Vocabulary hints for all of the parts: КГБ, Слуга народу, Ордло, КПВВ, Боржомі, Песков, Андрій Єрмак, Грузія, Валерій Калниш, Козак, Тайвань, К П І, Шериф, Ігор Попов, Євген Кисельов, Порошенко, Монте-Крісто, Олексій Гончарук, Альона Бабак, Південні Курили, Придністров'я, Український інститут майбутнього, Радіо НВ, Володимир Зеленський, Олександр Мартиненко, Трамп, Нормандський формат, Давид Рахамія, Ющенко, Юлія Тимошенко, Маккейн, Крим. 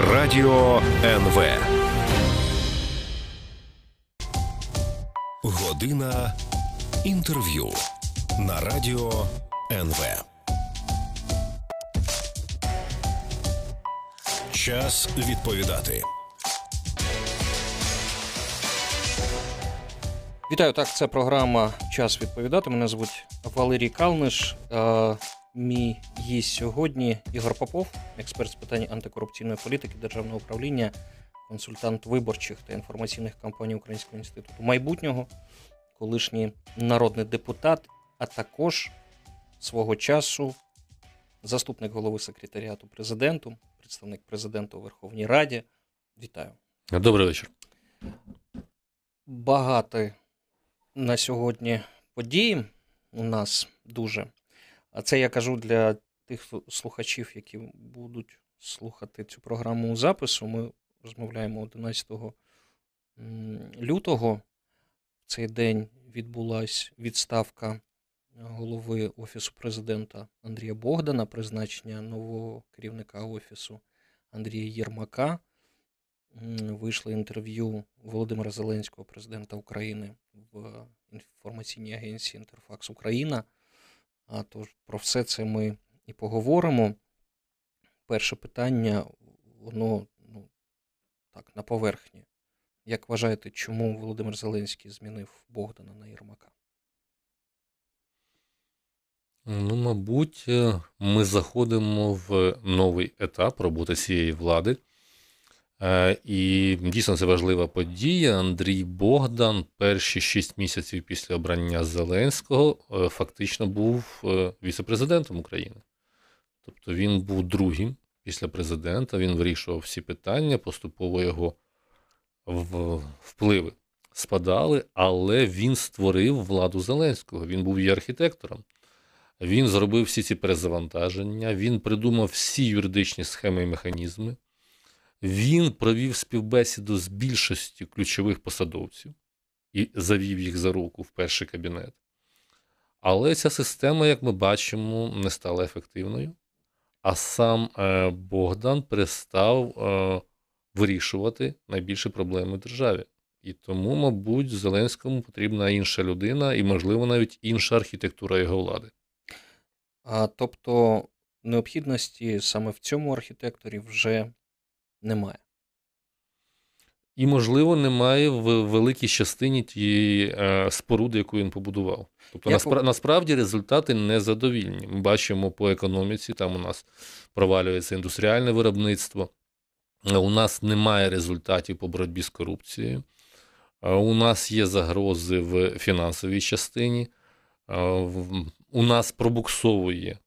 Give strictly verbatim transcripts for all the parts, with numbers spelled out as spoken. Радіо ен ве. Година інтерв'ю на Радіо ен ве. Час відповідати. Вітаю, так, це програма «Час відповідати». Мене звуть Валерій Калниш. Мій гість сьогодні Ігор Попов, експерт з питань антикорупційної політики, державного управління, консультант виборчих та інформаційних кампаній Українського інституту майбутнього, колишній народний депутат, а також свого часу заступник голови секретаріату президенту, представник президента у Верховній Раді. Вітаю. Добрий вечір. Багато на сьогодні подій у нас дуже. А це я кажу для тих слухачів, які будуть слухати цю програму у запису. Ми розмовляємо одинадцятого лютого. В цей день відбулася відставка голови Офісу президента Андрія Богдана, призначення нового керівника Офісу Андрія Єрмака. Вийшло інтерв'ю Володимира Зеленського, президента України, в інформаційній агенції «Інтерфакс Україна». А тож про все це ми і поговоримо. Перше питання, воно ну, так, на поверхні. Як вважаєте, чому Володимир Зеленський змінив Богдана на Єрмака? Ну, мабуть, ми заходимо в новий етап роботи цієї влади. І дійсно це важлива подія. Андрій Богдан перші шість місяців після обрання Зеленського фактично був віцепрезидентом України. Тобто він був другим після президента, він вирішував всі питання, поступово його впливи спадали, але він створив владу Зеленського, він був її архітектором. Він зробив всі ці перезавантаження, він придумав всі юридичні схеми і механізми. Він провів співбесіду з більшістю ключових посадовців і завів їх за руку в перший кабінет. Але ця система, як ми бачимо, не стала ефективною, а сам Богдан перестав вирішувати найбільші проблеми в державі. І тому, мабуть, Зеленському потрібна інша людина і, можливо, навіть інша архітектура його влади. А, тобто необхідності саме в цьому архітекторі вже немає. І, можливо, немає в великій частині тієї е, споруди, яку він побудував. Тобто, наспра- насправді, результати незадовільні. Ми бачимо по економіці, там у нас провалюється індустріальне виробництво, у нас немає результатів по боротьбі з корупцією, у нас є загрози в фінансовій частині, у нас пробуксовує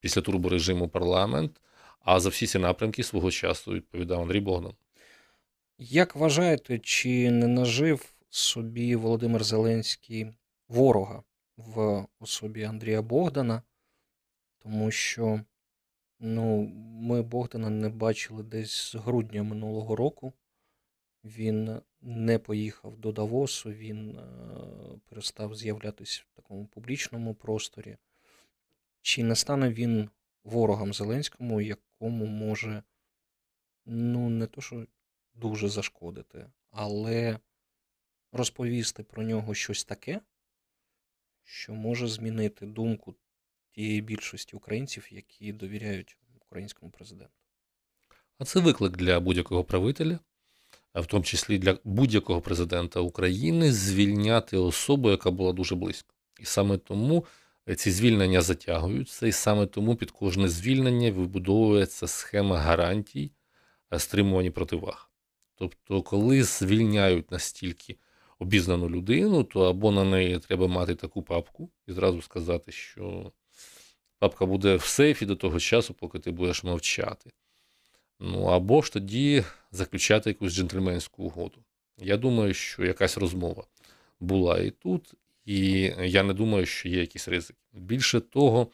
після турборежиму парламент, а за всі ці напрямки свого часу відповідав Андрій Богдан. Як вважаєте, чи не нажив собі Володимир Зеленський ворога в особі Андрія Богдана? Тому що ну, ми Богдана не бачили десь з грудня минулого року. Він не поїхав до Давосу, він перестав з'являтися в такому публічному просторі. Чи не стане він ворогом Зеленському, якому може, ну, не то, що дуже зашкодити, але розповісти про нього щось таке, що може змінити думку тієї більшості українців, які довіряють українському президенту? А це виклик для будь-якого правителя, в тому числі для будь-якого президента України, звільняти особу, яка була дуже близько. І саме тому ці звільнення затягуються, і саме тому під кожне звільнення вибудовується схема гарантій стримування противаг. Тобто, коли звільняють настільки обізнану людину, то або на неї треба мати таку папку і зразу сказати, що папка буде в сейфі до того часу, поки ти будеш мовчати. Ну, або ж тоді заключати якусь джентльменську угоду. Я думаю, що якась розмова була і тут. І я не думаю, що є якісь ризики. Більше того,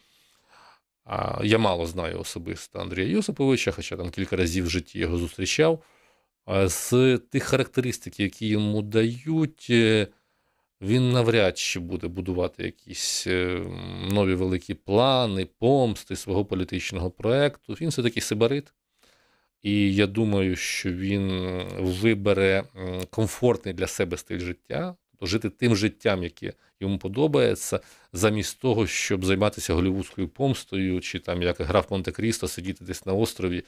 я мало знаю особисто Андрія Йосиповича, хоча там кілька разів в житті його зустрічав. З тих характеристик, які йому дають, він навряд чи буде будувати якісь нові великі плани, помсти свого політичного проєкту. Він все-таки сибарит. І я думаю, що він вибере комфортний для себе стиль життя, жити тим життям, яке йому подобається, замість того, щоб займатися голлівудською помстою, чи там, як граф Монте-Крісто, сидіти десь на острові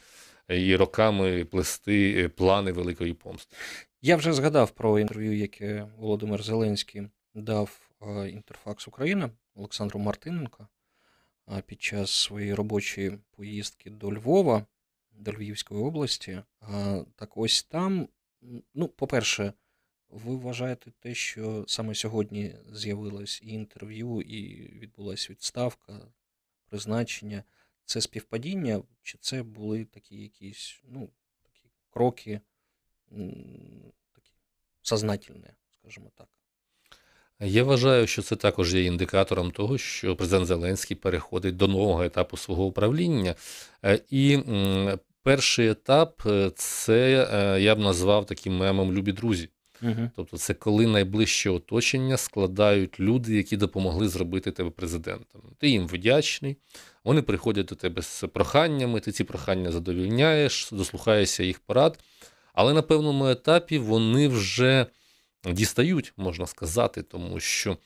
і роками плести плани великої помсти. Я вже згадав про інтерв'ю, яке Володимир Зеленський дав «Інтерфакс Україна» Олександру Мартиненко під час своєї робочої поїздки до Львова, до Львівської області. Так ось там, ну, по-перше, ви вважаєте те, що саме сьогодні з'явилось і інтерв'ю, і відбулася відставка, призначення. Це співпадіння, чи це були такі якісь, ну, такі кроки, такі сознательні, скажімо так? Я вважаю, що це також є індикатором того, що президент Зеленський переходить до нового етапу свого управління. І перший етап – це, я б назвав таким мемом «Любі друзі». Угу. Тобто це коли найближче оточення складають люди, які допомогли зробити тебе президентом. Ти їм вдячний, вони приходять до тебе з проханнями, ти ці прохання задовольняєш, дослухаєшся їх порад, але на певному етапі вони вже дістають, можна сказати, тому що,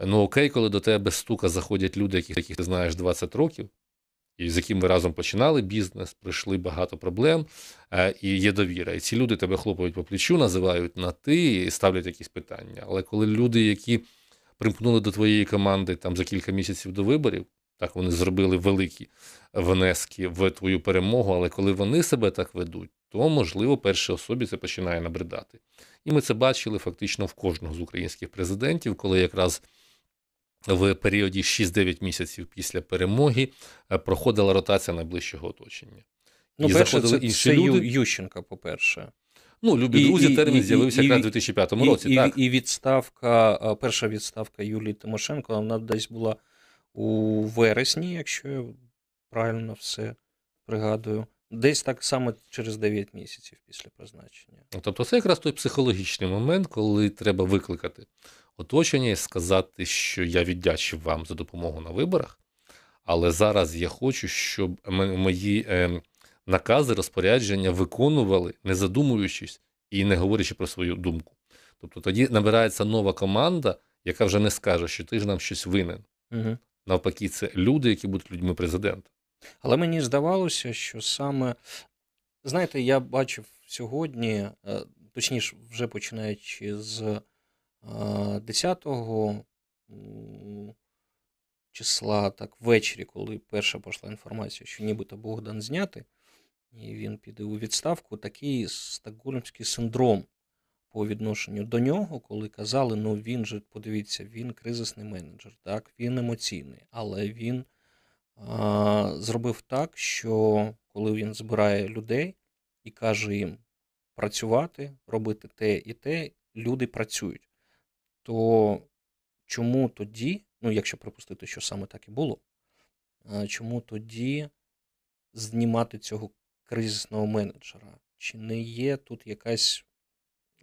ну окей, коли до тебе без стука заходять люди, яких, яких ти знаєш двадцять років, і з яким ви разом починали бізнес, прийшли багато проблем, і є довіра. І ці люди тебе хлопають по плечу, називають на «ти» і ставлять якісь питання. Але коли люди, які примкнули до твоєї команди там, за кілька місяців до виборів, так вони зробили великі внески в твою перемогу, але коли вони себе так ведуть, то, можливо, першій особі це починає набридати. І ми це бачили фактично в кожного з українських президентів, коли якраз в періоді шість-дев'ять місяців після перемоги проходила ротація найближчого оточення. Ну, і перше, це, інші це люди. Ющенка, по-перше. Ну, любі і, друзі, і, термін і, з'явився якраз у дві тисячі п'ятому році. І, так? і відставка, перша відставка Юлії Тимошенко, вона десь була у вересні, якщо я правильно все пригадую. Десь так само через дев'ять місяців після призначення. Тобто це якраз той психологічний момент, коли треба викликати оточення і сказати, що я віддячив вам за допомогу на виборах, але зараз я хочу, щоб мої накази, розпорядження виконували, не задумуючись і не говорячи про свою думку. Тобто тоді набирається нова команда, яка вже не скаже, що ти ж нам щось винен. Угу. Навпаки, це люди, які будуть людьми президента. Але мені здавалося, що саме, знаєте, я бачив сьогодні, точніше, вже починаючи з десятого числа, так, ввечері, коли перша пішла інформація, що нібито Богдан зняти, і він піде у відставку, такий стокгольмський синдром по відношенню до нього, коли казали, ну він же, подивіться, він кризисний менеджер, так, він емоційний, але він а, зробив так, що коли він збирає людей і каже їм працювати, робити те і те, люди працюють. То чому тоді, ну якщо припустити, що саме так і було, чому тоді знімати цього кризисного менеджера? Чи не є тут якась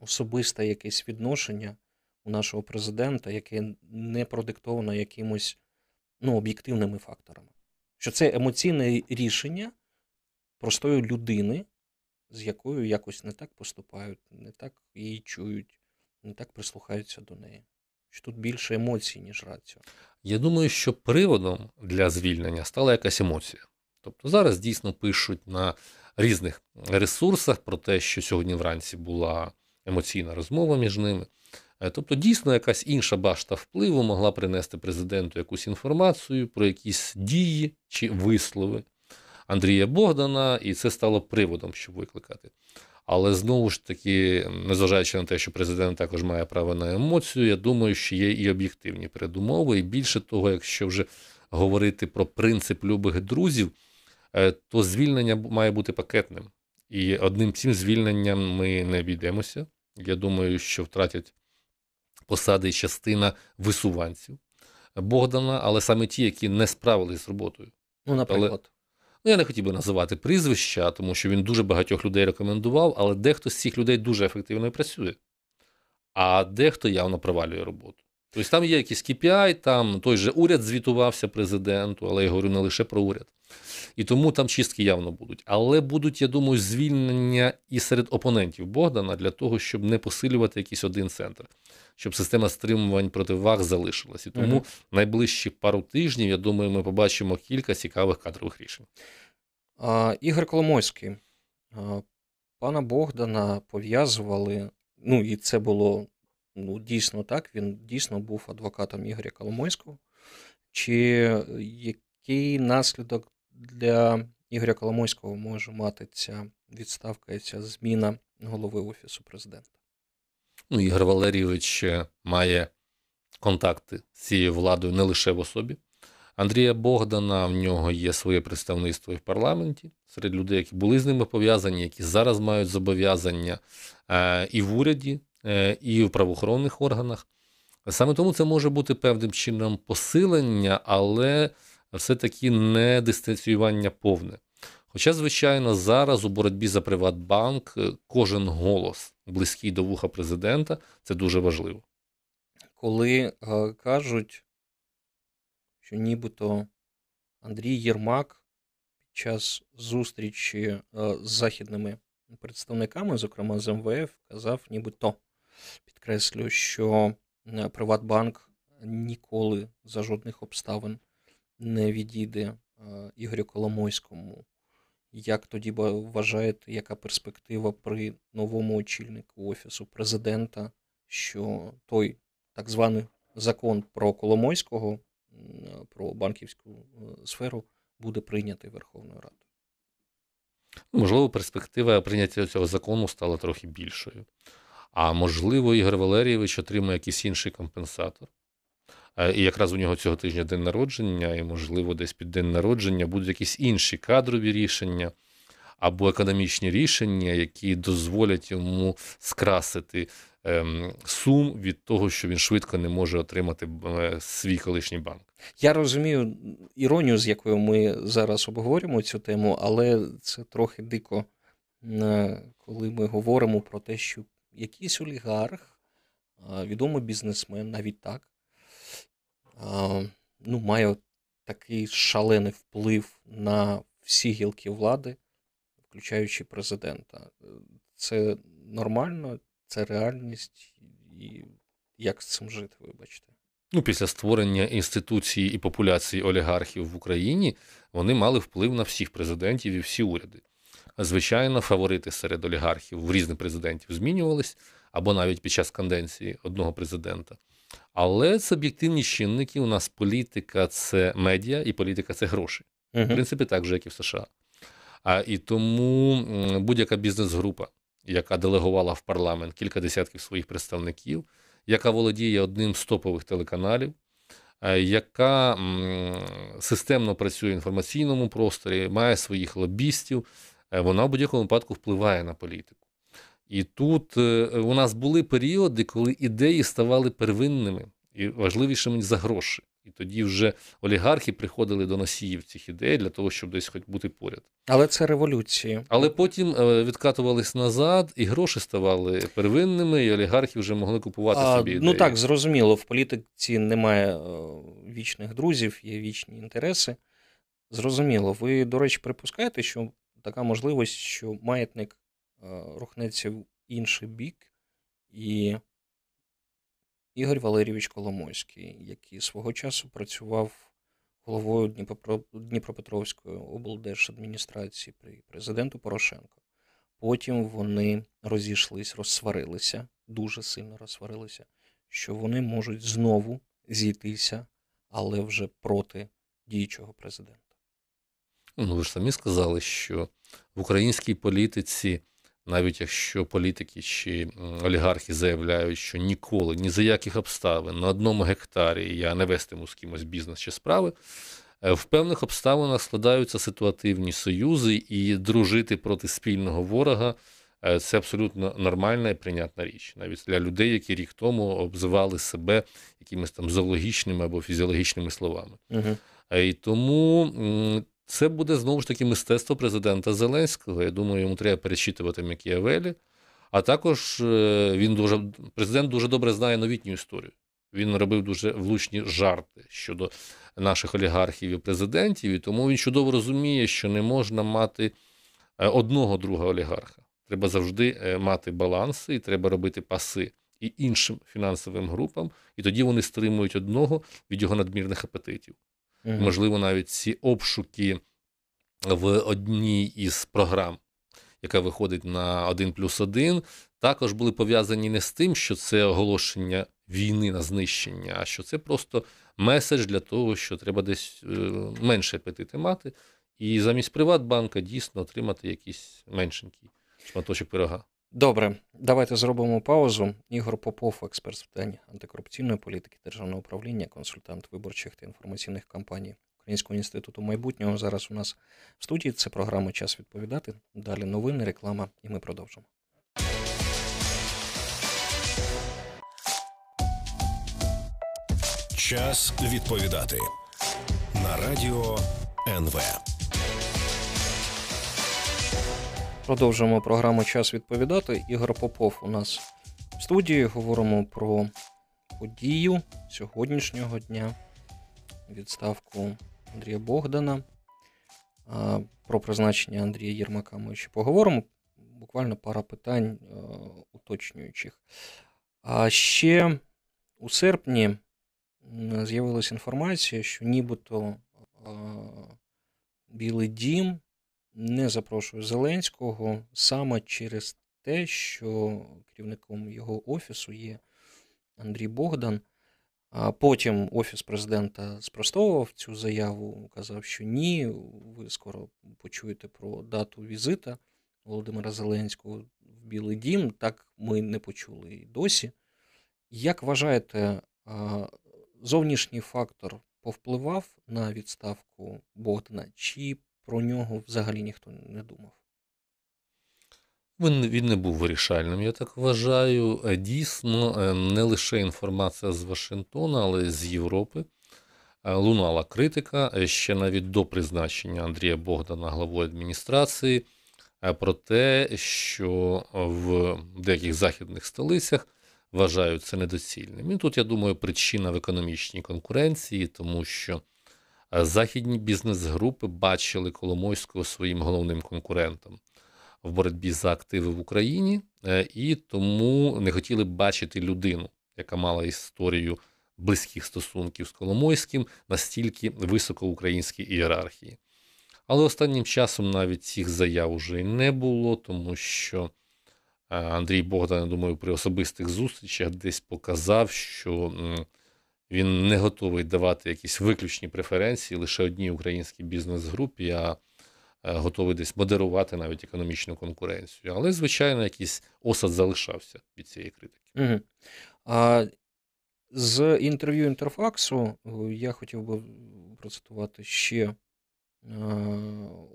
особисте якесь відношення у нашого президента, яке не продиктовано якимось, ну, об'єктивними факторами? Що це емоційне рішення простої людини, з якою якось не так поступають, не так її чують, не так прислухаються до неї. Що тут більше емоцій, ніж раціо. Я думаю, що приводом для звільнення стала якась емоція. Тобто зараз дійсно пишуть на різних ресурсах про те, що сьогодні вранці була емоційна розмова між ними. Тобто дійсно якась інша башта впливу могла принести президенту якусь інформацію про якісь дії чи вислови Андрія Богдана, і це стало приводом, щоб викликати. Але знову ж таки, незважаючи на те, що президент також має право на емоцію, я думаю, що є і об'єктивні передумови. І більше того, якщо вже говорити про принцип любих друзів, то звільнення має бути пакетним. І одним цим звільненням ми не обійдемося. Я думаю, що втратять посади і частина висуванців Богдана, але саме ті, які не справились з роботою. Ну, наприклад. Але... Ну, я не хотів би називати прізвища, тому що він дуже багатьох людей рекомендував, але дехто з цих людей дуже ефективно працює, а дехто явно провалює роботу. Тобто там є якісь кей пі ай, там той же уряд звітувався президенту, але я говорю не лише про уряд. І тому там чистки явно будуть. Але будуть, я думаю, звільнення і серед опонентів Богдана для того, щоб не посилювати якийсь один центр, щоб система стримувань противаг залишилась. І тому угу. найближчі пару тижнів, я думаю, ми побачимо кілька цікавих кадрових рішень. А, Ігор Коломойський. А, пана Богдана пов'язували, ну і це було ну, дійсно так, він дійсно був адвокатом Ігоря Коломойського. Чи який наслідок для Ігоря Коломойського може мати ця відставка і ця зміна голови Офісу президента? Ну, Ігор Валерійович має контакти з цією владою не лише в особі. Андрія Богдана, в нього є своє представництво і в парламенті, серед людей, які були з ними пов'язані, які зараз мають зобов'язання і в уряді, і в правоохоронних органах. Саме тому це може бути певним чином посилення, але все-таки не дистанціювання повне. Хоча, звичайно, зараз у боротьбі за Приватбанк кожен голос, близький до вуха президента, це дуже важливо. Коли е, кажуть, що нібито Андрій Єрмак під час зустрічі е, з західними представниками, зокрема з ем ве еф, казав нібито, підкреслюю, що Приватбанк ніколи за жодних обставин не відійде Ігорю Коломойському. Як тоді вважаєте, яка перспектива при новому очільнику Офісу президента, що той так званий закон про Коломойського, про банківську сферу, буде прийнятий Верховною Радою? Можливо, перспектива прийняття цього закону стала трохи більшою. А можливо, Ігор Валерійович отримає якийсь інший компенсатор. І якраз у нього цього тижня день народження, і, можливо, десь під день народження будуть якісь інші кадрові рішення або економічні рішення, які дозволять йому скрасити сум від того, що він швидко не може отримати свій колишній банк. Я розумію іронію, з якою ми зараз обговорюємо цю тему, але це трохи дико, коли ми говоримо про те, що якийсь олігарх, відомий бізнесмен, навіть так, ну, має такий шалений вплив на всі гілки влади, включаючи президента. Це нормально, це реальність, і як з цим жити, вибачте? Ну, після створення інституції і популяції олігархів в Україні вони мали вплив на всіх президентів і всі уряди. Звичайно, фаворити серед олігархів в різних президентів змінювались, або навіть під час каденції одного президента. Але це об'єктивні чинники, у нас політика – це медіа, і політика – це гроші. Uh-huh. В принципі, так же, як і в США. А, і тому будь-яка бізнес-група, яка делегувала в парламент кілька десятків своїх представників, яка володіє одним з топових телеканалів, яка м- системно працює в інформаційному просторі, має своїх лобістів, вона в будь-якому випадку впливає на політику. І тут у нас були періоди, коли ідеї ставали первинними і важливішими за гроші. І тоді вже олігархи приходили до носіїв цих ідей для того, щоб десь хоч бути поряд. Але це революція. Але потім відкатувались назад, і гроші ставали первинними, і олігархи вже могли купувати а, собі ідеї. Ну так, зрозуміло, в політиці немає вічних друзів, є вічні інтереси. Зрозуміло. Ви, до речі, припускаєте, що така можливість, що маятник рухнеться в інший бік, і Ігор Валерійович Коломойський, який свого часу працював головою Дніпропетровської облдержадміністрації при президенту Порошенку. Потім вони розійшлись, розсварилися, дуже сильно розсварилися, що вони можуть знову зійтися, але вже проти діючого президента. Ну, ви ж самі сказали, що в українській політиці, навіть якщо політики чи олігархи заявляють, що ніколи, ні за яких обставин, на одному гектарі я не вестиму з кимось бізнес чи справи, в певних обставинах складаються ситуативні союзи, і дружити проти спільного ворога – це абсолютно нормальна і прийнятна річ. Навіть для людей, які рік тому обзивали себе якимись там зоологічними або фізіологічними словами. Угу. І тому це буде, знову ж таки, мистецтво президента Зеленського. Я думаю, йому треба перечитувати Макіавеллі. А також він дуже, президент дуже добре знає новітню історію. Він робив дуже влучні жарти щодо наших олігархів і президентів, і тому він чудово розуміє, що не можна мати одного друга олігарха. Треба завжди мати баланси і треба робити паси і іншим фінансовим групам, і тоді вони стримують одного від його надмірних апетитів. Ага. Можливо, навіть ці обшуки в одній із програм, яка виходить на один плюс один, також були пов'язані не з тим, що це оголошення війни на знищення, а що це просто меседж для того, що треба десь менше апетити мати, і замість Приватбанка дійсно отримати якийсь меншенький шматочок пирога. Добре, давайте зробимо паузу. Ігор Попов, експерт з питань антикорупційної політики, державного управління, консультант виборчих та інформаційних кампаній Українського інституту майбутнього, зараз у нас в студії. Це програма «Час відповідати». Далі новини, реклама, і ми продовжимо. «Час відповідати» на Радіо ен ве. Продовжуємо програму «Час відповідати». Ігор Попов у нас в студії. Говоримо про подію сьогоднішнього дня, відставку Андрія Богдана. Про призначення Андрія Єрмака ми ще поговоримо. Буквально пара питань уточнюючих. А ще у серпні з'явилася інформація, що нібито Білий Дім не запрошує Зеленського саме через те, що керівником його офісу є Андрій Богдан. А потім Офіс президента спростовував цю заяву, казав, що ні, ви скоро почуєте про дату візита Володимира Зеленського в Білий Дім. Так ми не почули і досі. Як вважаєте, зовнішній фактор повпливав на відставку Богдана, чи про нього взагалі ніхто не думав? Він, він не був вирішальним, я так вважаю. Дійсно, не лише інформація з Вашингтона, але й з Європи. Лунала критика ще навіть до призначення Андрія Богдана главою адміністрації про те, що в деяких західних столицях вважають це недоцільним. І тут, я думаю, причина в економічній конкуренції, тому що західні бізнес-групи бачили Коломойського своїм головним конкурентом в боротьбі за активи в Україні, і тому не хотіли бачити людину, яка мала історію близьких стосунків з Коломойським, настільки високо в українській ієрархії. Але останнім часом навіть цих заяв уже й не було, тому що Андрій Богдан, я думаю, при особистих зустрічах десь показав, що він не готовий давати якісь виключні преференції лише одній українській бізнес-групі, а готовий десь модерувати навіть економічну конкуренцію. Але, звичайно, якийсь осад залишався від цієї критики. Угу. А з інтерв'ю «Інтерфаксу» я хотів би процитувати ще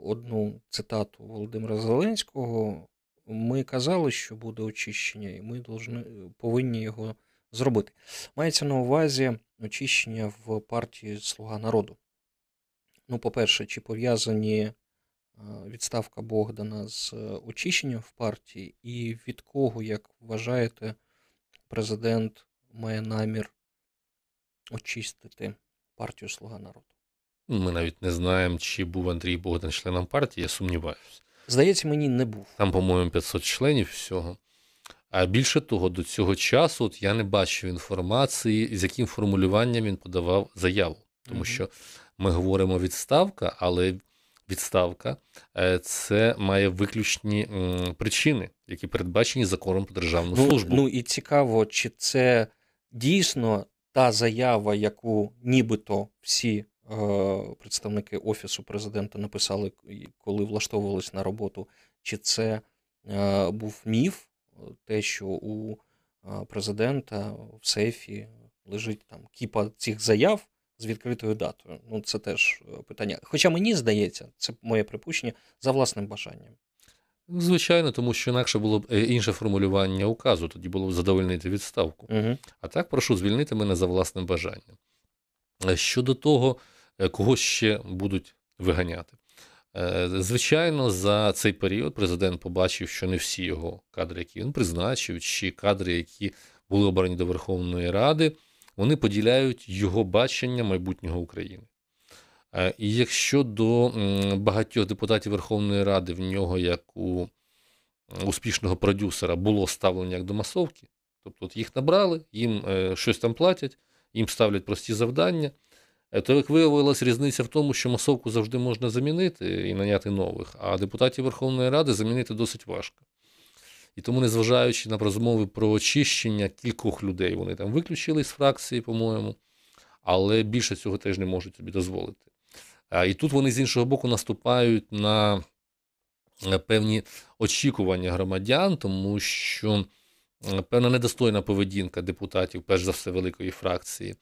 одну цитату Володимира Зеленського. Ми казали, що буде очищення, і ми повинні його зробити. Мається на увазі очищення в партії «Слуга народу». Ну, по-перше, чи пов'язані відставка Богдана з очищенням в партії, і від кого, як вважаєте, президент має намір очистити партію «Слуга народу»? Ми навіть не знаємо, чи був Андрій Богдан членом партії, я сумніваюся. Здається, мені не був. Там, по-моєму, п'ятсот членів всього. А більше того, до цього часу от я не бачив інформації, з яким формулюванням він подавав заяву. Тому mm-hmm. що ми говоримо відставка, але відставка – це має виключні м, причини, які передбачені законом про державну ну, службу. Ну і цікаво, чи це дійсно та заява, яку нібито всі е, представники Офісу президента написали, коли влаштовувались на роботу, чи це е, був міф, те, що у президента в сейфі лежить там кіпа цих заяв з відкритою датою. Ну, це теж питання. Хоча мені здається, це моє припущення, за власним бажанням. Звичайно, тому що інакше було б інше формулювання указу, тоді було б задовольнити відставку. Угу. А так, прошу звільнити мене за власним бажанням. Щодо того, кого ще будуть виганяти. Звичайно, за цей період президент побачив, що не всі його кадри, які він призначив, чи кадри, які були обрані до Верховної Ради, вони поділяють його бачення майбутнього України. І якщо до багатьох депутатів Верховної Ради в нього, як у успішного продюсера, було ставлення як до масовки, тобто їх набрали, їм щось там платять, їм ставлять прості завдання, то, як виявилось, різниця в тому, що масовку завжди можна замінити і наняти нових, а депутатів Верховної Ради замінити досить важко. І тому, незважаючи на розмови про очищення кількох людей, вони там виключили з фракції, по-моєму, але більше цього теж не можуть собі дозволити. І тут вони, з іншого боку, наступають на певні очікування громадян, тому що певна недостойна поведінка депутатів, перш за все, великої фракції,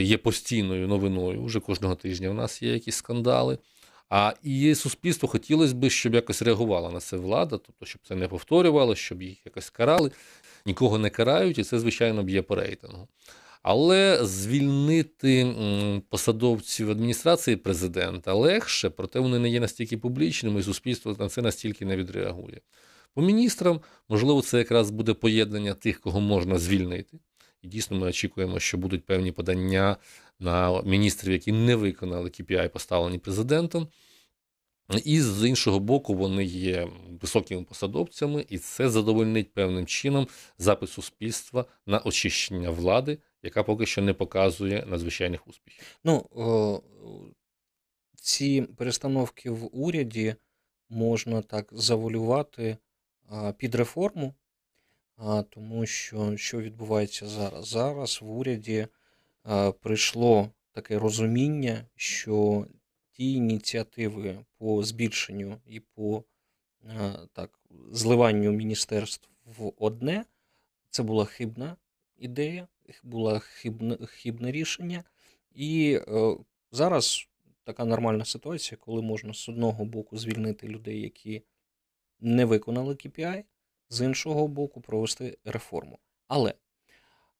є постійною новиною. Уже кожного тижня в нас є якісь скандали. А і суспільство хотілося б, щоб якось реагувала на це влада, тобто щоб це не повторювалося, щоб їх якось карали. Нікого не карають, і це, звичайно, б'є по рейтингу. Але звільнити посадовців адміністрації президента легше, проте вони не є настільки публічними, і суспільство на це настільки не відреагує. По міністрам, можливо, це якраз буде поєднання тих, кого можна звільнити. І дійсно ми очікуємо, що будуть певні подання на міністрів, які не виконали К П І, поставлені президентом. І з іншого боку, вони є високими посадовцями, і це задовольнить певним чином запит суспільства на очищення влади, яка поки що не показує надзвичайних успіхів. Ну, ці перестановки в уряді можна так завуалювати під реформу, тому що що відбувається зараз? Зараз в уряді прийшло таке розуміння, що ті ініціативи по збільшенню і по так, зливанню міністерств в одне, це була хибна ідея, було хибне, хибне рішення. І е, зараз така нормальна ситуація, коли можна з одного боку звільнити людей, які не виконали К П І, з іншого боку провести реформу. Але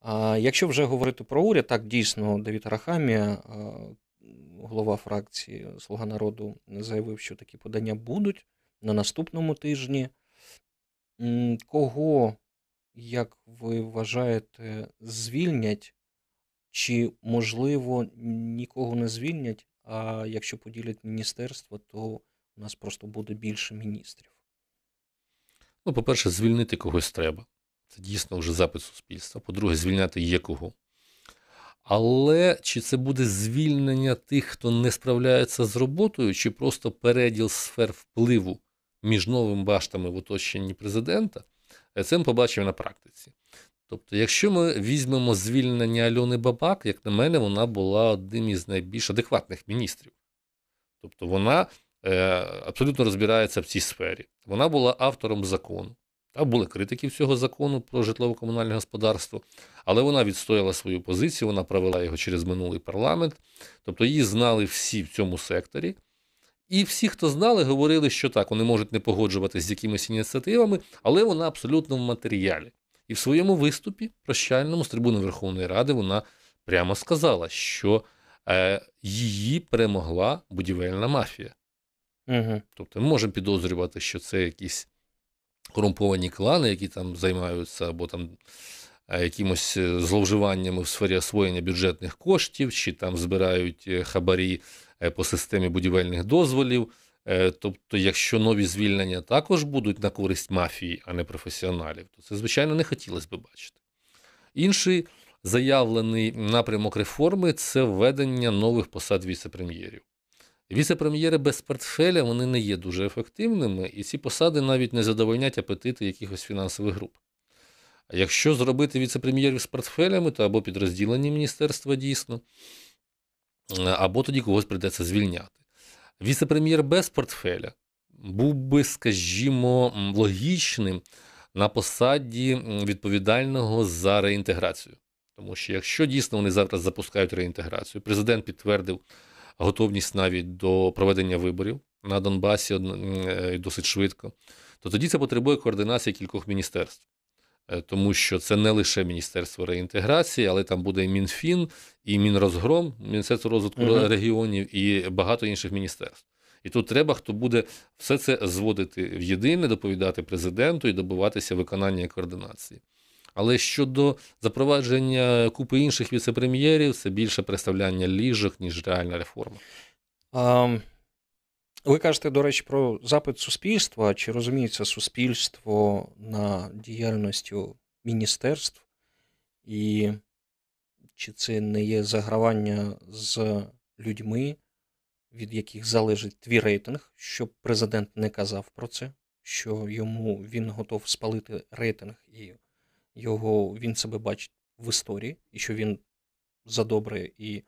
е, якщо вже говорити про уряд, так дійсно Давид Рахамія, е, голова фракції «Слуга народу», заявив, що такі подання будуть на наступному тижні. Кого, як ви вважаєте, звільнять? Чи, можливо, нікого не звільнять, а якщо поділять міністерство, то у нас просто буде більше міністрів? Ну, по-перше, звільнити когось треба. Це дійсно вже запит суспільства. По-друге, звільняти є кого. Але чи це буде звільнення тих, хто не справляється з роботою, чи просто переділ сфер впливу між новими баштами в оточенні президента, це ми побачимо на практиці. Тобто, якщо ми візьмемо звільнення Альони Бабак, як на мене, вона була одним із найбільш адекватних міністрів. Тобто, вона е, абсолютно розбирається в цій сфері. Вона була автором закону. Та були критики цього закону про житлово-комунальне господарство, але вона відстояла свою позицію, вона провела його через минулий парламент. Тобто, її знали всі в цьому секторі. І всі, хто знали, говорили, що так, вони можуть не погоджуватися з якимись ініціативами, але вона абсолютно в матеріалі. І в своєму виступі прощальному з трибуни Верховної Ради вона прямо сказала, що е, її перемогла будівельна мафія. Угу. Тобто ми можемо підозрювати, що це якісь корумповані клани, які там займаються або там якимось зловживаннями в сфері освоєння бюджетних коштів, чи там збирають хабарі по системі будівельних дозволів. Тобто, якщо нові звільнення також будуть на користь мафії, а не професіоналів, то це, звичайно, не хотілося б бачити. Інший заявлений напрямок реформи – це введення нових посад віце-прем'єрів. Віце-прем'єри без портфеля, вони не є дуже ефективними, і ці посади навіть не задовольнять апетити якихось фінансових груп. А якщо зробити віце-прем'єрів з портфелями, то або підрозділені міністерства дійсно, або тоді когось прийдеться звільняти. Віце-прем'єр без портфеля був би, скажімо, логічним на посаді відповідального за реінтеграцію. Тому що якщо дійсно вони завтра запускають реінтеграцію, президент підтвердив готовність навіть до проведення виборів на Донбасі досить швидко, то тоді це потребує координації кількох міністерств. Тому що це не лише Міністерство реінтеграції, але там буде і Мінфін, і Мінрозгром, Міністерство розвитку угу. регіонів і багато інших міністерств. І тут треба, хто буде все це зводити в єдине, доповідати президенту і добиватися виконання координації. Але щодо запровадження купи інших віцепрем'єрів, це більше представляння ліжок, ніж реальна реформа. А, ви кажете, до речі, про запит суспільства. Чи розуміється суспільство на діяльністю міністерств? І чи це не є загравання з людьми, від яких залежить твій рейтинг, щоб президент не казав про це, що йому він готов спалити рейтинг і його, він себе бачить в історії, і що він задобре і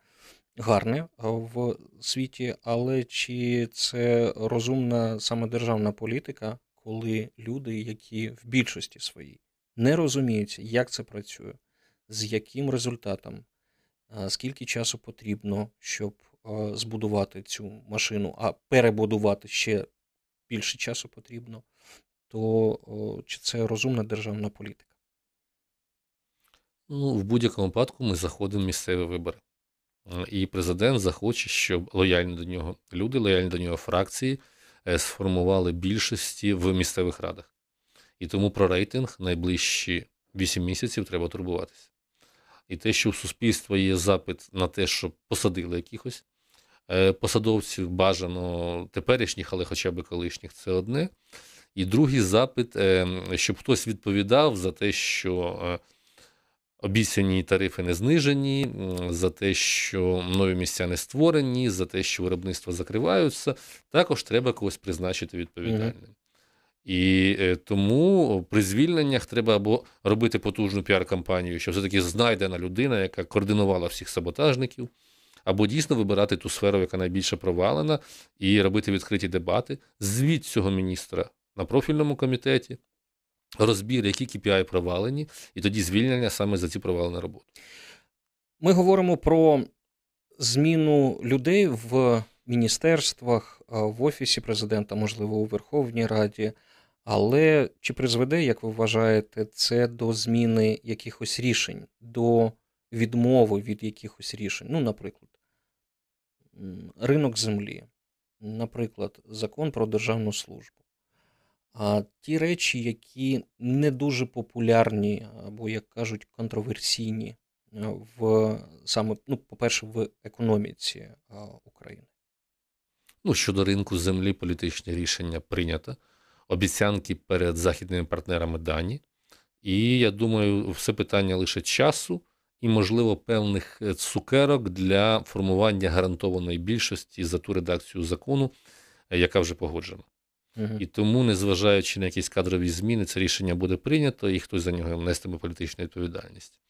гарне в світі, але чи це розумна саме державна політика, коли люди, які в більшості своїй не розуміють, як це працює, з яким результатом, скільки часу потрібно, щоб збудувати цю машину, а перебудувати ще більше часу потрібно, то чи це розумна державна політика? Ну, в будь-якому випадку ми заходимо в місцеві вибори. І президент захоче, щоб лояльні до нього люди, лояльні до нього фракції сформували більшості в місцевих радах. І тому про рейтинг найближчі вісім місяців треба турбуватися. І те, що в суспільства є запит на те, щоб посадили якихось посадовців, бажано теперішніх, але хоча б колишніх, це одне. І другий запит, щоб хтось відповідав за те, що обіцяні тарифи не знижені, за те, що нові місця не створені, за те, що виробництва закриваються, також треба когось призначити відповідальним. Mm-hmm. І тому при звільненнях треба або робити потужну піар-кампанію, що все-таки знайдена людина, яка координувала всіх саботажників, або дійсно вибирати ту сферу, яка найбільше провалена, і робити відкриті дебати, звіт цього міністра на профільному комітеті, розбір, які кей пі ай провалені, і тоді звільнення саме за ці провалені роботи. Ми говоримо про зміну людей в міністерствах, в Офісі Президента, можливо, у Верховній Раді, але чи призведе, як ви вважаєте, це до зміни якихось рішень, до відмови від якихось рішень? Ну, наприклад, ринок землі, наприклад, закон про державну службу. А ті речі, які не дуже популярні або, як кажуть, контроверсійні в саме, ну, по-перше, в економіці України. Ну, щодо ринку землі політичні рішення прийнято, обіцянки перед західними партнерами дані. І, я думаю, все питання лише часу і, можливо, певних цукерок для формування гарантованої більшості за ту редакцію закону, яка вже погоджена. Угу. І тому, незважаючи на якісь кадрові зміни, це рішення буде прийнято, і хтось за нього нестиме політичну відповідальність.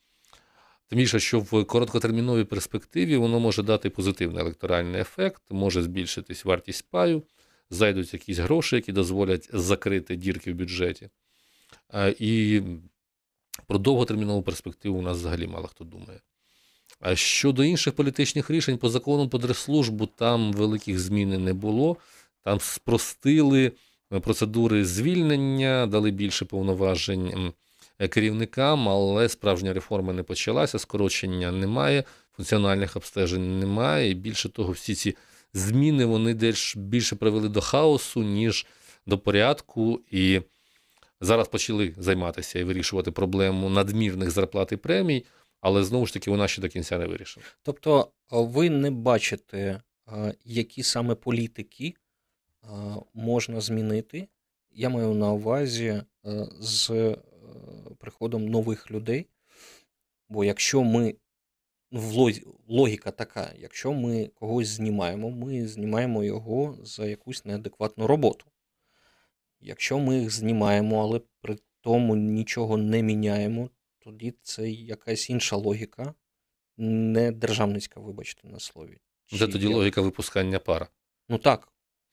Тим більше, що в короткотерміновій перспективі воно може дати позитивний електоральний ефект, може збільшитись вартість паю, зайдуть якісь гроші, які дозволять закрити дірки в бюджеті. І про довготермінову перспективу у нас взагалі мало хто думає. А щодо інших політичних рішень, по закону про держслужбу там великих змін не було. Там спростили процедури звільнення, дали більше повноважень керівникам, але справжня реформа не почалася, скорочення немає, функціональних обстежень немає. І більше того, всі ці зміни, вони дещо більше привели до хаосу, ніж до порядку. І зараз почали займатися і вирішувати проблему надмірних зарплат і премій, але знову ж таки вона ще до кінця не вирішена. Тобто ви не бачите, які саме політики можна змінити, я маю на увазі, з приходом нових людей, бо якщо ми, логіка така, якщо ми когось знімаємо, ми знімаємо його за якусь неадекватну роботу. Якщо ми їх знімаємо, але при тому нічого не міняємо, тоді це якась інша логіка, не державницька, вибачте на слові. Це тоді є логіка випускання пара. Ну так.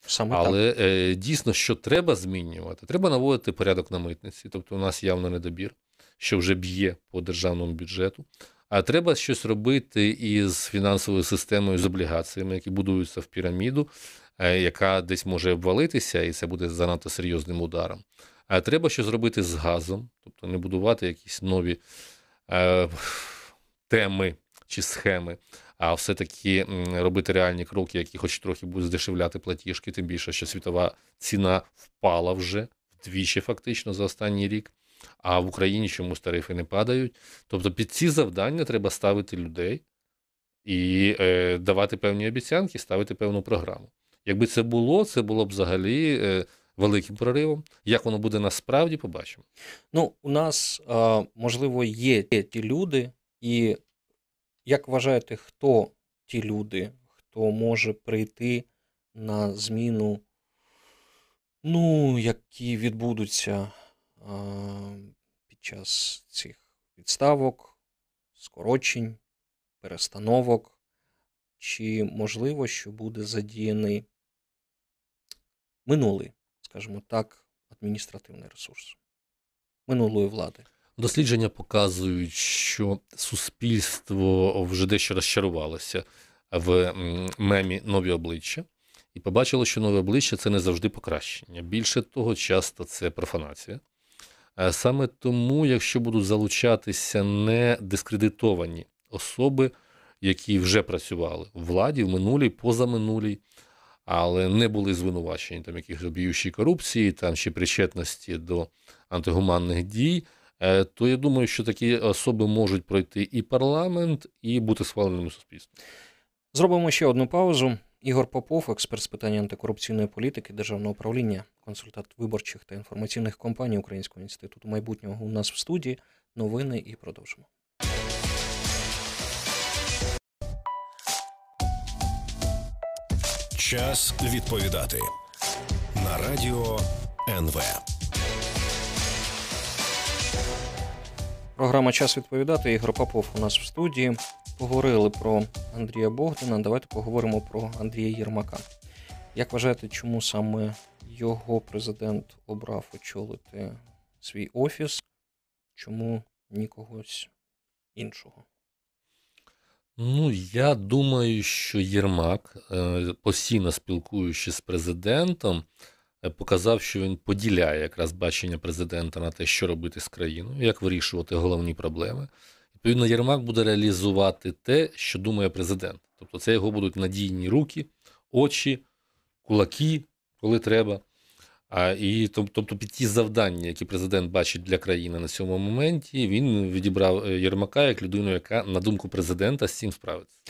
Саме Але е, дійсно, що треба змінювати? Треба наводити порядок на митниці, тобто у нас явно недобір, що вже б'є по державному бюджету. А треба щось робити із фінансовою системою, з облігаціями, які будуються в піраміду, е, яка десь може обвалитися, і це буде занадто серйозним ударом. А треба щось робити з газом, тобто не будувати якісь нові е, теми чи схеми, а все-таки робити реальні кроки, які хоч трохи будуть здешевляти платіжки, тим більше, що світова ціна впала вже вдвічі фактично за останній рік. а в Україні чомусь тарифи не падають. Тобто під ці завдання треба ставити людей і е, давати певні обіцянки, ставити певну програму. Якби це було, це було б взагалі е, великим проривом. Як воно буде насправді, побачимо. Ну, у нас, е, можливо, є ті люди, і як вважаєте, хто ті люди, хто може прийти на зміну, ну, які відбудуться е, під час цих відставок, скорочень, перестановок, чи можливо, що буде задіяний минулий, скажімо так, адміністративний ресурс минулої влади? Дослідження показують, що суспільство вже дещо розчарувалося в мемі «Нові обличчя» і побачило, що нове обличчя – це не завжди покращення. Більше того, часто це профанація. Саме тому, якщо будуть залучатися не дискредитовані особи, які вже працювали в владі, в минулій, позаминулій, але не були звинувачені там якихось обіювчій корупції, там ще причетності до антигуманних дій, то я думаю, що такі особи можуть пройти і парламент, і бути схваленими суспільством. Зробимо ще одну паузу. Ігор Попов, експерт з питань антикорупційної політики, державного управління, консультант виборчих та інформаційних кампаній Українського інституту майбутнього у нас в студії. Новини і продовжимо. Час відповідати на Радіо ен ве. Програма «Час відповідати». Ігор Попов у нас в студії. Поговорили про Андрія Богдана. Давайте поговоримо про Андрія Єрмака. Як вважаєте, чому саме його президент обрав очолити свій офіс? Чому ні когось іншого? Ну, я думаю, що Єрмак, постійно спілкуючись з президентом, показав, що він поділяє якраз бачення президента на те, що робити з країною, як вирішувати головні проблеми. Відповідно, Єрмак буде реалізувати те, що думає президент. Тобто це його будуть надійні руки, очі, кулаки, коли треба. А, і, тобто під ті завдання, які президент бачить для країни на цьому моменті, він відібрав Єрмака як людину, яка, на думку президента, з цим справиться.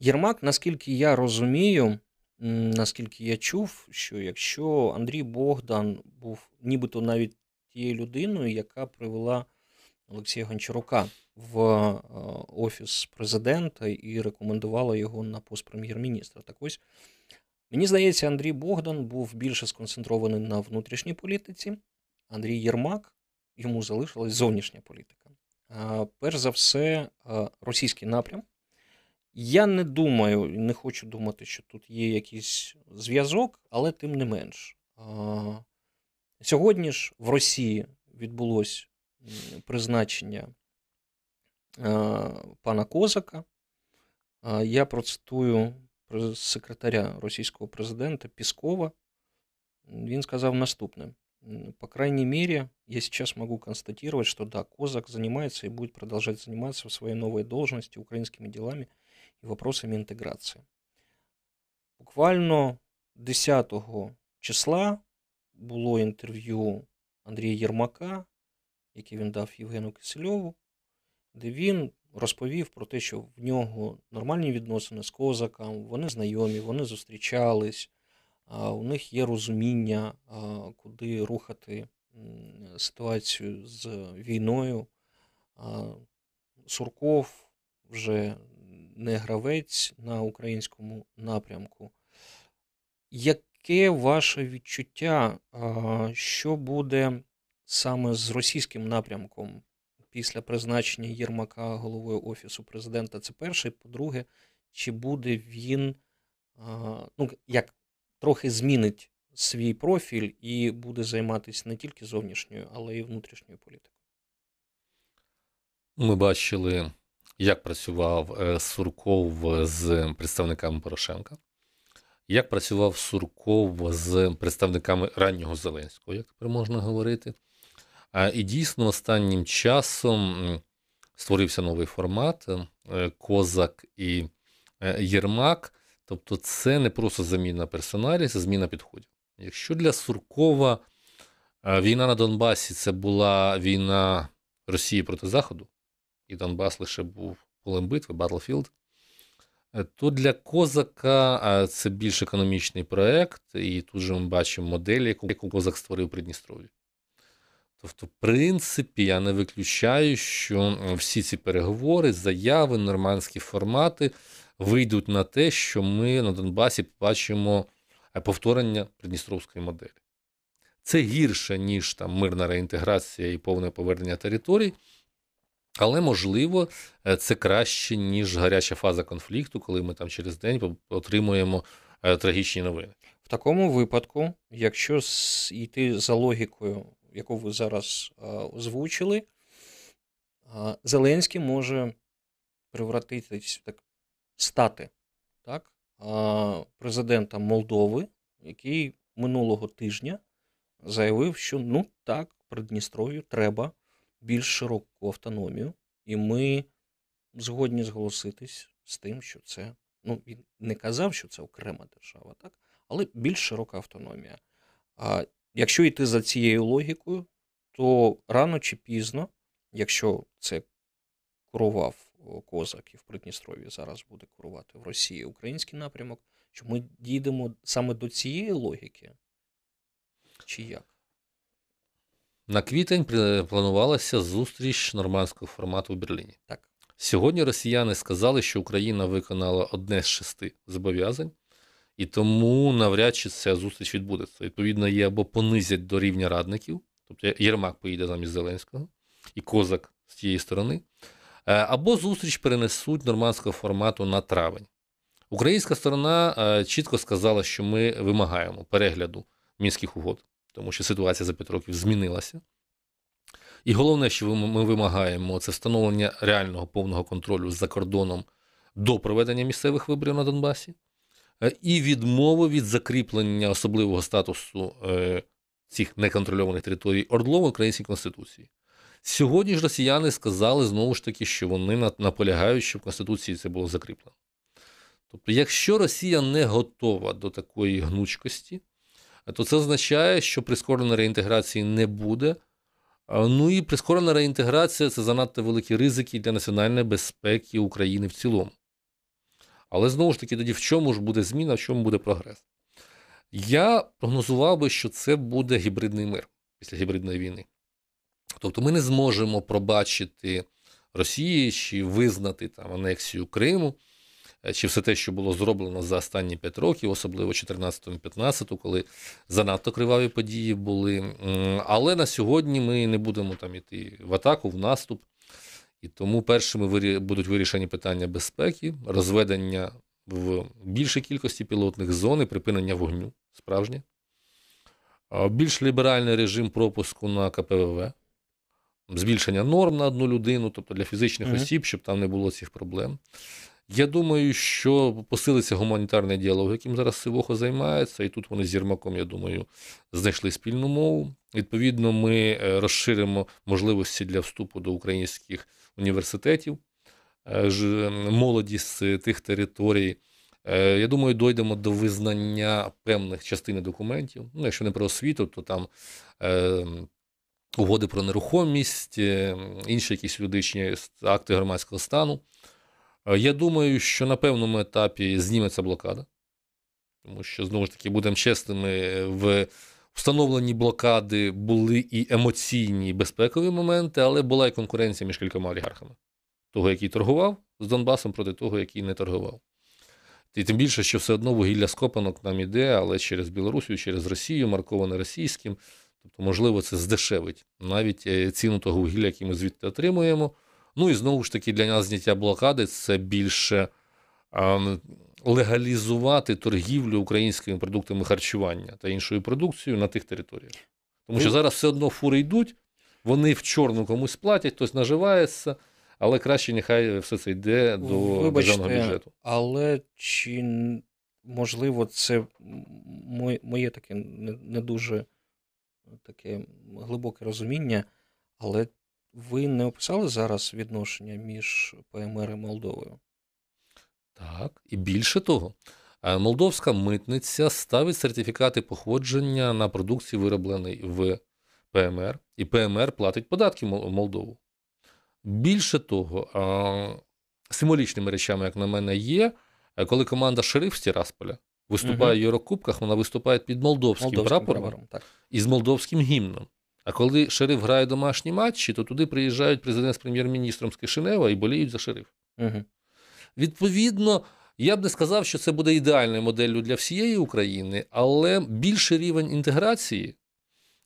Єрмак, наскільки я розумію, наскільки я чув, що якщо Андрій Богдан був нібито навіть тією людиною, яка привела Олексія Гончарука в офіс президента і рекомендувала його на пост прем'єр-міністра. Так ось, мені здається, Андрій Богдан був більше сконцентрований на внутрішній політиці. Андрій Єрмак, йому залишилась зовнішня політика. Перш за все, російський напрям. Я не думаю, не хочу думати, що тут є якийсь зв'язок, але тим не менш. Сьогодні ж в Росії відбулось призначення пана Козака. Я процитую секретаря російського президента Пескова. Він сказав наступне. По крайней мере, я сейчас могу констатировать, что да, Козак занимается и будет продолжать заниматься в своей новой должности украинскими делами и вопросами интеграции. Буквально десятого числа було інтерв'ю Андрія Єрмака, яке він дав Євгену Кисельову, де він розповів про те, що в нього нормальні відносини з Козаком, вони знайомі, вони зустрічались, у них є розуміння, куди рухати ситуацію з війною. Сурков вже не гравець на українському напрямку. Яке ваше відчуття, що буде саме з російським напрямком після призначення Єрмака головою Офісу президента? Це перше. По-друге, чи буде він, ну, як трохи змінить свій профіль і буде займатися не тільки зовнішньою, але й внутрішньою політикою? Ми бачили, як працював Сурков з представниками Порошенка, як працював Сурков з представниками раннього Зеленського, як тепер можна говорити. І дійсно останнім часом створився новий формат Козак і Єрмак. Тобто це не просто заміна персоналів, це зміна підходів. Якщо для Суркова Війна на Донбасі – це була війна Росії проти Заходу, і Донбас лише був полем битви, Battlefield. Тут для Козака це більш економічний проєкт, і тут же ми бачимо модель, яку Козак створив у Придністров'ї. Тобто, в принципі, я не виключаю, що всі ці переговори, заяви, нормандські формати вийдуть на те, що ми на Донбасі побачимо повторення придністровської моделі. Це гірше, ніж там мирна реінтеграція і повне повернення територій, але, можливо, це краще, ніж гаряча фаза конфлікту, коли ми там через день отримуємо трагічні новини. В такому випадку, якщо йти за логікою, яку ви зараз озвучили, Зеленський може превратитись, так, стати так, президентом Молдови, який минулого тижня заявив, що ну так, Придністров'ю треба більш широку автономію, і ми згодні зголоситись з тим, що це, ну він не казав, що це окрема держава, так, але більш широка автономія. А якщо йти за цією логікою, то рано чи пізно, якщо це курував Козак і в Придністров'ї зараз буде курувати в Росії український напрямок, що ми дійдемо саме до цієї логіки, чи як? На квітень планувалася зустріч нормандського формату в Берліні. Так. Сьогодні росіяни сказали, що Україна виконала одне з шести зобов'язань, і тому навряд чи ця зустріч відбудеться. Відповідно, її або понизять до рівня радників, тобто Єрмак поїде замість Зеленського, і Козак з тієї сторони, або зустріч перенесуть нормандського формату на травень. Українська сторона чітко сказала, що ми вимагаємо перегляду Мінських угод, тому що ситуація за п'ять років змінилася. І головне, що ми вимагаємо, це встановлення реального повного контролю за кордоном до проведення місцевих виборів на Донбасі і відмови від закріплення особливого статусу цих неконтрольованих територій Ордло в Українській Конституції. Сьогодні ж росіяни сказали, знову ж таки, що вони наполягають, що в Конституції це було закріплено. Тобто, якщо Росія не готова до такої гнучкості, то це означає, що прискореної реінтеграції не буде. Ну і прискорена реінтеграція – це занадто великі ризики для національної безпеки України в цілому. Але, знову ж таки, тоді в чому ж буде зміна, в чому буде прогрес? Я прогнозував би, що це буде гібридний мир після гібридної війни. Тобто ми не зможемо пробачити Росії чи визнати там анексію Криму, чи все те, що було зроблено за останні п'ять років, особливо чотирнадцятого-п'ятнадцятого, коли занадто криваві події були. Але на сьогодні ми не будемо там йти в атаку, в наступ. І тому першими будуть вирішені питання безпеки, розведення в більшій кількості пілотних зон і припинення вогню справжнє. Більш ліберальний режим пропуску на КПВВ. Збільшення норм на одну людину, тобто для фізичних mm-hmm. осіб, щоб там не було цих проблем. Я думаю, що посилиться гуманітарний діалог, яким зараз Сивохо займається, і тут вони з Єрмаком, я думаю, знайшли спільну мову. Відповідно, ми розширимо можливості для вступу до українських університетів, молоді з тих територій. Я думаю, дійдемо до визнання певних частин документів. Ну, якщо не про освіту, то там угоди про нерухомість, інші якісь юридичні акти громадського стану. Я думаю, що на певному етапі зніметься блокада, тому що, знову ж таки, будемо чесними, в встановленні блокади були і емоційні, і безпекові моменти, але була і конкуренція між кількома олігархами. Того, який торгував з Донбасом, проти того, який не торгував. І тим більше, що все одно вугілля з копанок нам іде, але через Білорусію, через Росію, марковане російським. Тобто, можливо, це здешевить навіть ціну того вугілля, який ми звідти отримуємо. Ну і знову ж таки, для нас зняття блокади – це більше е, легалізувати торгівлю українськими продуктами харчування та іншою продукцією на тих територіях. Тому що зараз все одно фури йдуть, вони в чорну комусь платять, хтось наживається, але краще нехай все це йде до Вибачте, державного бюджету. Але чи, можливо, це моє, моє таке не, не дуже таке глибоке розуміння, але ви не описали зараз відношення між ПМР і Молдовою? Так, і більше того, молдовська митниця ставить сертифікати походження на продукцію, виробленій в ПМР, і ПМР платить податки в Молдову. Більше того, символічними речами, як на мене, є, коли команда «Шериф» з Тірасполя виступає в Єврокубках, вона виступає під молдовським, молдовським прапором, прапором так. і з молдовським гімном. А коли «Шериф» грає домашні матчі, то туди приїжджають президент з прем'єр-міністром з Кишинева і боліють за «Шериф». Угу. Відповідно, я б не сказав, що це буде ідеальною моделлю для всієї України, але більший рівень інтеграції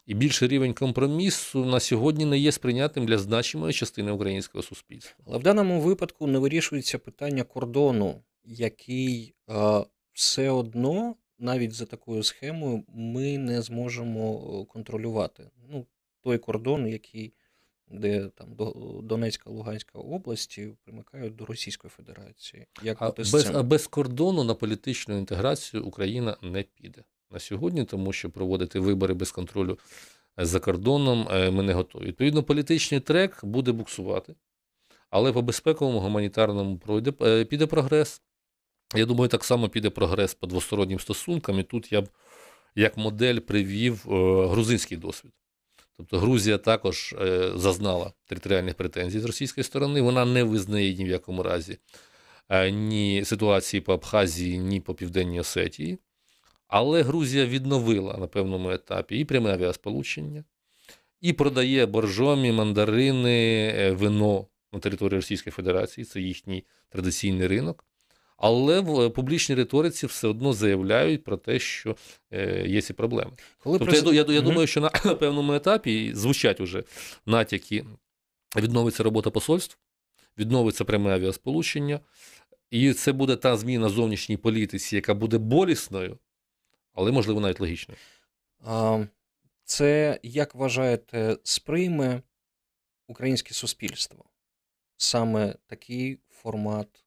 і більший рівень компромісу на сьогодні не є сприйнятим для значимої частини українського суспільства. Але в даному випадку не вирішується питання кордону, який е, все одно, навіть за такою схемою, ми не зможемо контролювати. Ну, той кордон, який, де там Донецька, Луганська області примикають до Російської Федерації. Як а, без, а без кордону на політичну інтеграцію Україна не піде на сьогодні, тому що проводити вибори без контролю за кордоном ми не готові. Відповідно, політичний трек буде буксувати, але по безпековому, гуманітарному пройде, піде прогрес. Я думаю, так само піде прогрес по двостороннім стосункам, і тут я б як модель привів грузинський досвід. Тобто Грузія також зазнала територіальних претензій з російської сторони, вона не визнає ні в якому разі ні ситуації по Абхазії, ні по Південній Осетії. Але Грузія відновила на певному етапі і пряме авіасполучення, і продає боржомі, мандарини, вино на території Російської Федерації, це їхній традиційний ринок. Але в публічній риториці все одно заявляють про те, що є ці проблеми. Коли тобто през... я, я, я думаю, що на, на певному етапі звучать уже натяки, відновиться робота посольств, відновиться пряме авіасполучення, і це буде та зміна зовнішній політиці, яка буде болісною, але, можливо, навіть логічною. Це, як вважаєте, сприйме українське суспільство? Саме такий формат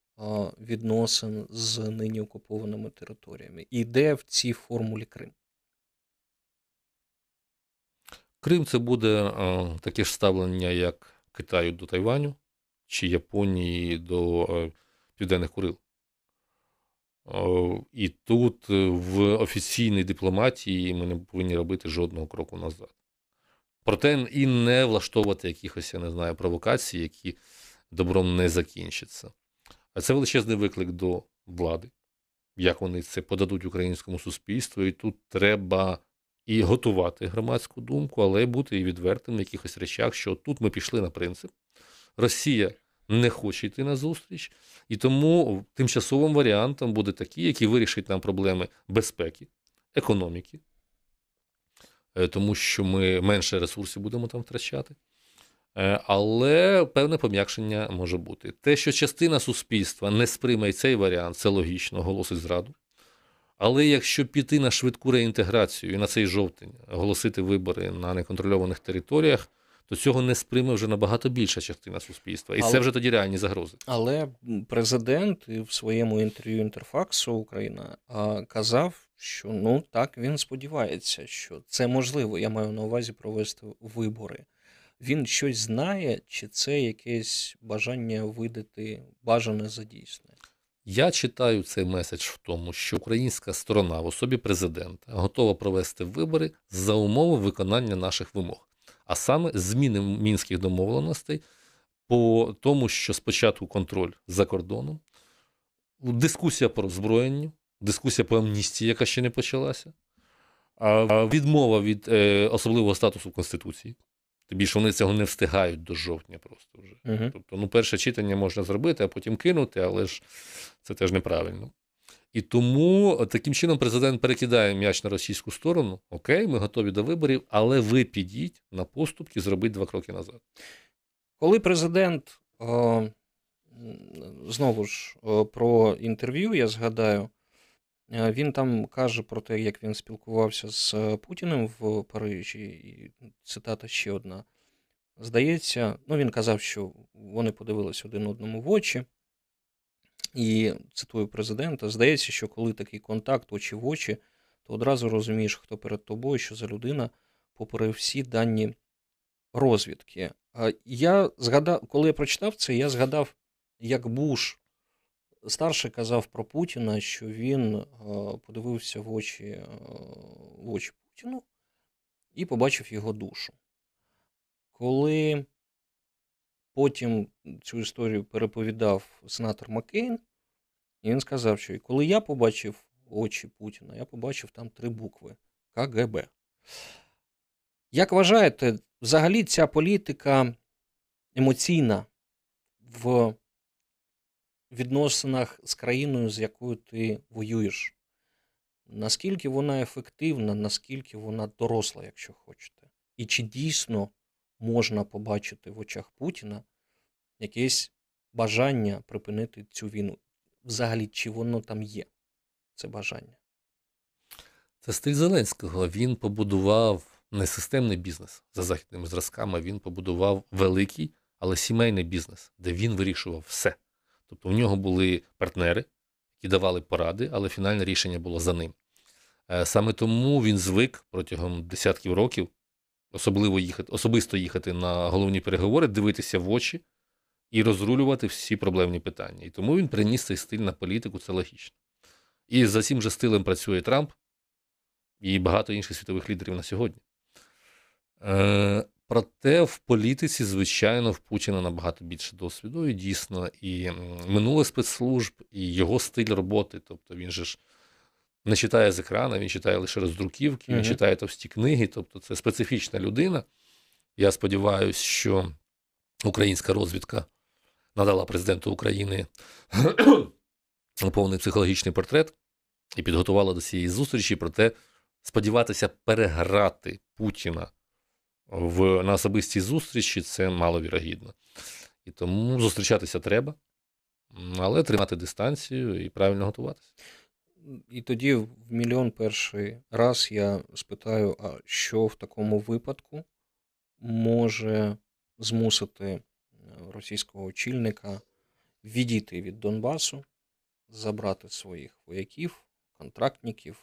відносин з нині окупованими територіями. І де в цій формулі Крим? Крим – це буде таке ж ставлення, як Китаю до Тайваню, чи Японії до Південних Курил. І тут в офіційній дипломатії ми не повинні робити жодного кроку назад. Проте і не влаштовувати якихось, я не знаю, провокацій, які добром не закінчаться. А це величезний виклик до влади, як вони це подадуть українському суспільству, і тут треба і готувати громадську думку, але бути і відвертим в якихось речах, що тут ми пішли на принцип. Росія не хоче йти на зустріч, і тому тимчасовим варіантом буде такий, який вирішить нам проблеми безпеки, економіки, тому що ми менше ресурсів будемо там втрачати. Але певне пом'якшення може бути. Те, що частина суспільства не сприйме цей варіант, це логічно, оголосить зраду. Але якщо піти на швидку реінтеграцію і на цей жовтень оголосити вибори на неконтрольованих територіях, то цього не сприйме вже набагато більша частина суспільства. І але, це вже тоді реальні загрози. Але президент в своєму інтерв'ю «Інтерфаксу Україна» казав, що ну так, він сподівається, що це можливо. Я маю на увазі провести вибори. Він щось знає, чи це якесь бажання видати бажане за дійсне? Я читаю цей меседж в тому, що українська сторона в особі президента готова провести вибори за умови виконання наших вимог. А саме зміни мінських домовленостей по тому, що спочатку контроль за кордоном, дискусія про озброєння, дискусія по амністії, яка ще не почалася, відмова від особливого статусу в Конституції. Тим більше вони цього не встигають до жовтня просто вже. Uh-huh. Тобто, ну, перше читання можна зробити, а потім кинути, але ж це теж неправильно. І тому таким чином президент перекидає м'яч на російську сторону. Окей, ми готові до виборів, але ви підіть на поступки, зробіть два кроки назад. Коли президент, о, знову ж, о, про інтерв'ю, я згадаю, він там каже про те, як він спілкувався з Путіним в Парижі, і цитата ще одна. Здається, ну він казав, що вони подивились один одному в очі, і, цитую президента, здається, що коли такий контакт очі в очі, то одразу розумієш, хто перед тобою, що за людина, попри всі дані розвідки. Я згадав, коли я прочитав це, я згадав, як Буш старший казав про Путіна, що він подивився в очі, в очі Путіну і побачив його душу. коли потім цю історію переповідав сенатор Маккейн, і він сказав, що коли я побачив очі Путіна, я побачив там три букви – ка ге бе. Як вважаєте, взагалі ця політика емоційна в відносинах з країною, з якою ти воюєш? Наскільки вона ефективна, наскільки вона доросла, якщо хочете? І чи дійсно можна побачити в очах Путіна якесь бажання припинити цю війну? Взагалі, чи воно там є, це бажання? Це стиль Зеленського. Він побудував не системний бізнес за західними зразками, він побудував великий, але сімейний бізнес, де він вирішував все. Тобто у нього були партнери, які давали поради, але фінальне рішення було за ним. Саме тому він звик протягом десятків років особливо їхати, особисто їхати на головні переговори, дивитися в очі і розрулювати всі проблемні питання. І тому він приніс цей стиль на політику, це логічно. І за цим же стилем працює Трамп і багато інших світових лідерів на сьогодні. Е, проте в політиці, звичайно, в Путіна набагато більше досвіду, і дійсно, і минуле спецслужб, і його стиль роботи. Тобто він же ж не читає з екрана, він читає лише роздруківки, mm-hmm. він читає товсті книги, тобто це специфічна людина. Я сподіваюся, що українська розвідка надала президенту України повний психологічний портрет і підготувала до цієї зустрічі. Проте сподіватися переграти Путіна в, на особистій зустрічі – це маловірогідно. І тому зустрічатися треба, але тримати дистанцію і правильно готуватися. І тоді в мільйон перший раз я спитаю, а що в такому випадку може змусити російського очільника відійти від Донбасу, забрати своїх вояків, контрактників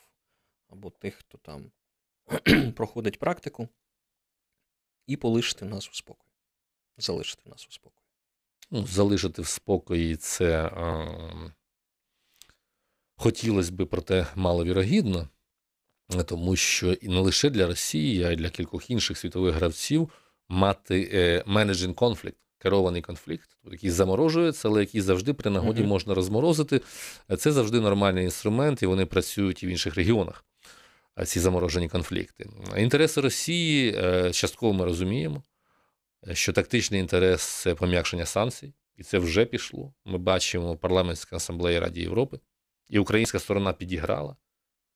або тих, хто там проходить практику, і полишити нас у спокої, залишити нас у спокої? Ну, залишити в спокої – це е, хотілося б, проте маловірогідно, тому що і не лише для Росії, а й для кількох інших світових гравців мати е, managing conflict, керований конфлікт, який заморожується, але який завжди при нагоді mm-hmm. можна розморозити. Це завжди нормальний інструмент, і вони працюють і в інших регіонах, ці заморожені конфлікти. Інтереси Росії частково ми розуміємо, що тактичний інтерес – це пом'якшення санкцій, і це вже пішло. Ми бачимо парламентська асамблея Ради Європи, і українська сторона підіграла,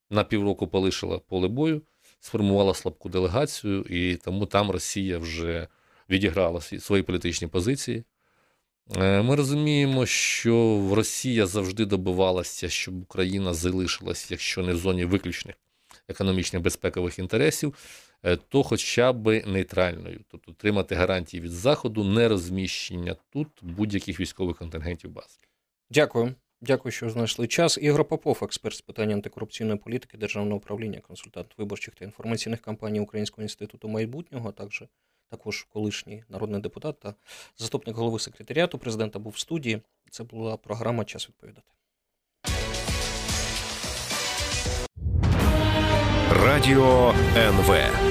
на півроку полишила поле бою, сформувала слабку делегацію, і тому там Росія вже відіграла свої політичні позиції. Ми розуміємо, що Росія завжди добивалася, щоб Україна залишилась, якщо не в зоні виключних економічних безпекових інтересів, то хоча б нейтральною. Тобто отримати гарантії від Заходу, не розміщення тут будь-яких військових контингентів баз. Дякую. Дякую, що знайшли час. Ігор Попов, експерт з питань антикорупційної політики, державного управління, консультант виборчих та інформаційних кампаній Українського інституту майбутнього, а також Також колишній народний депутат та заступник голови секретаріату президента був в студії. Це була програма «Час відповідати». Радіо ен ве.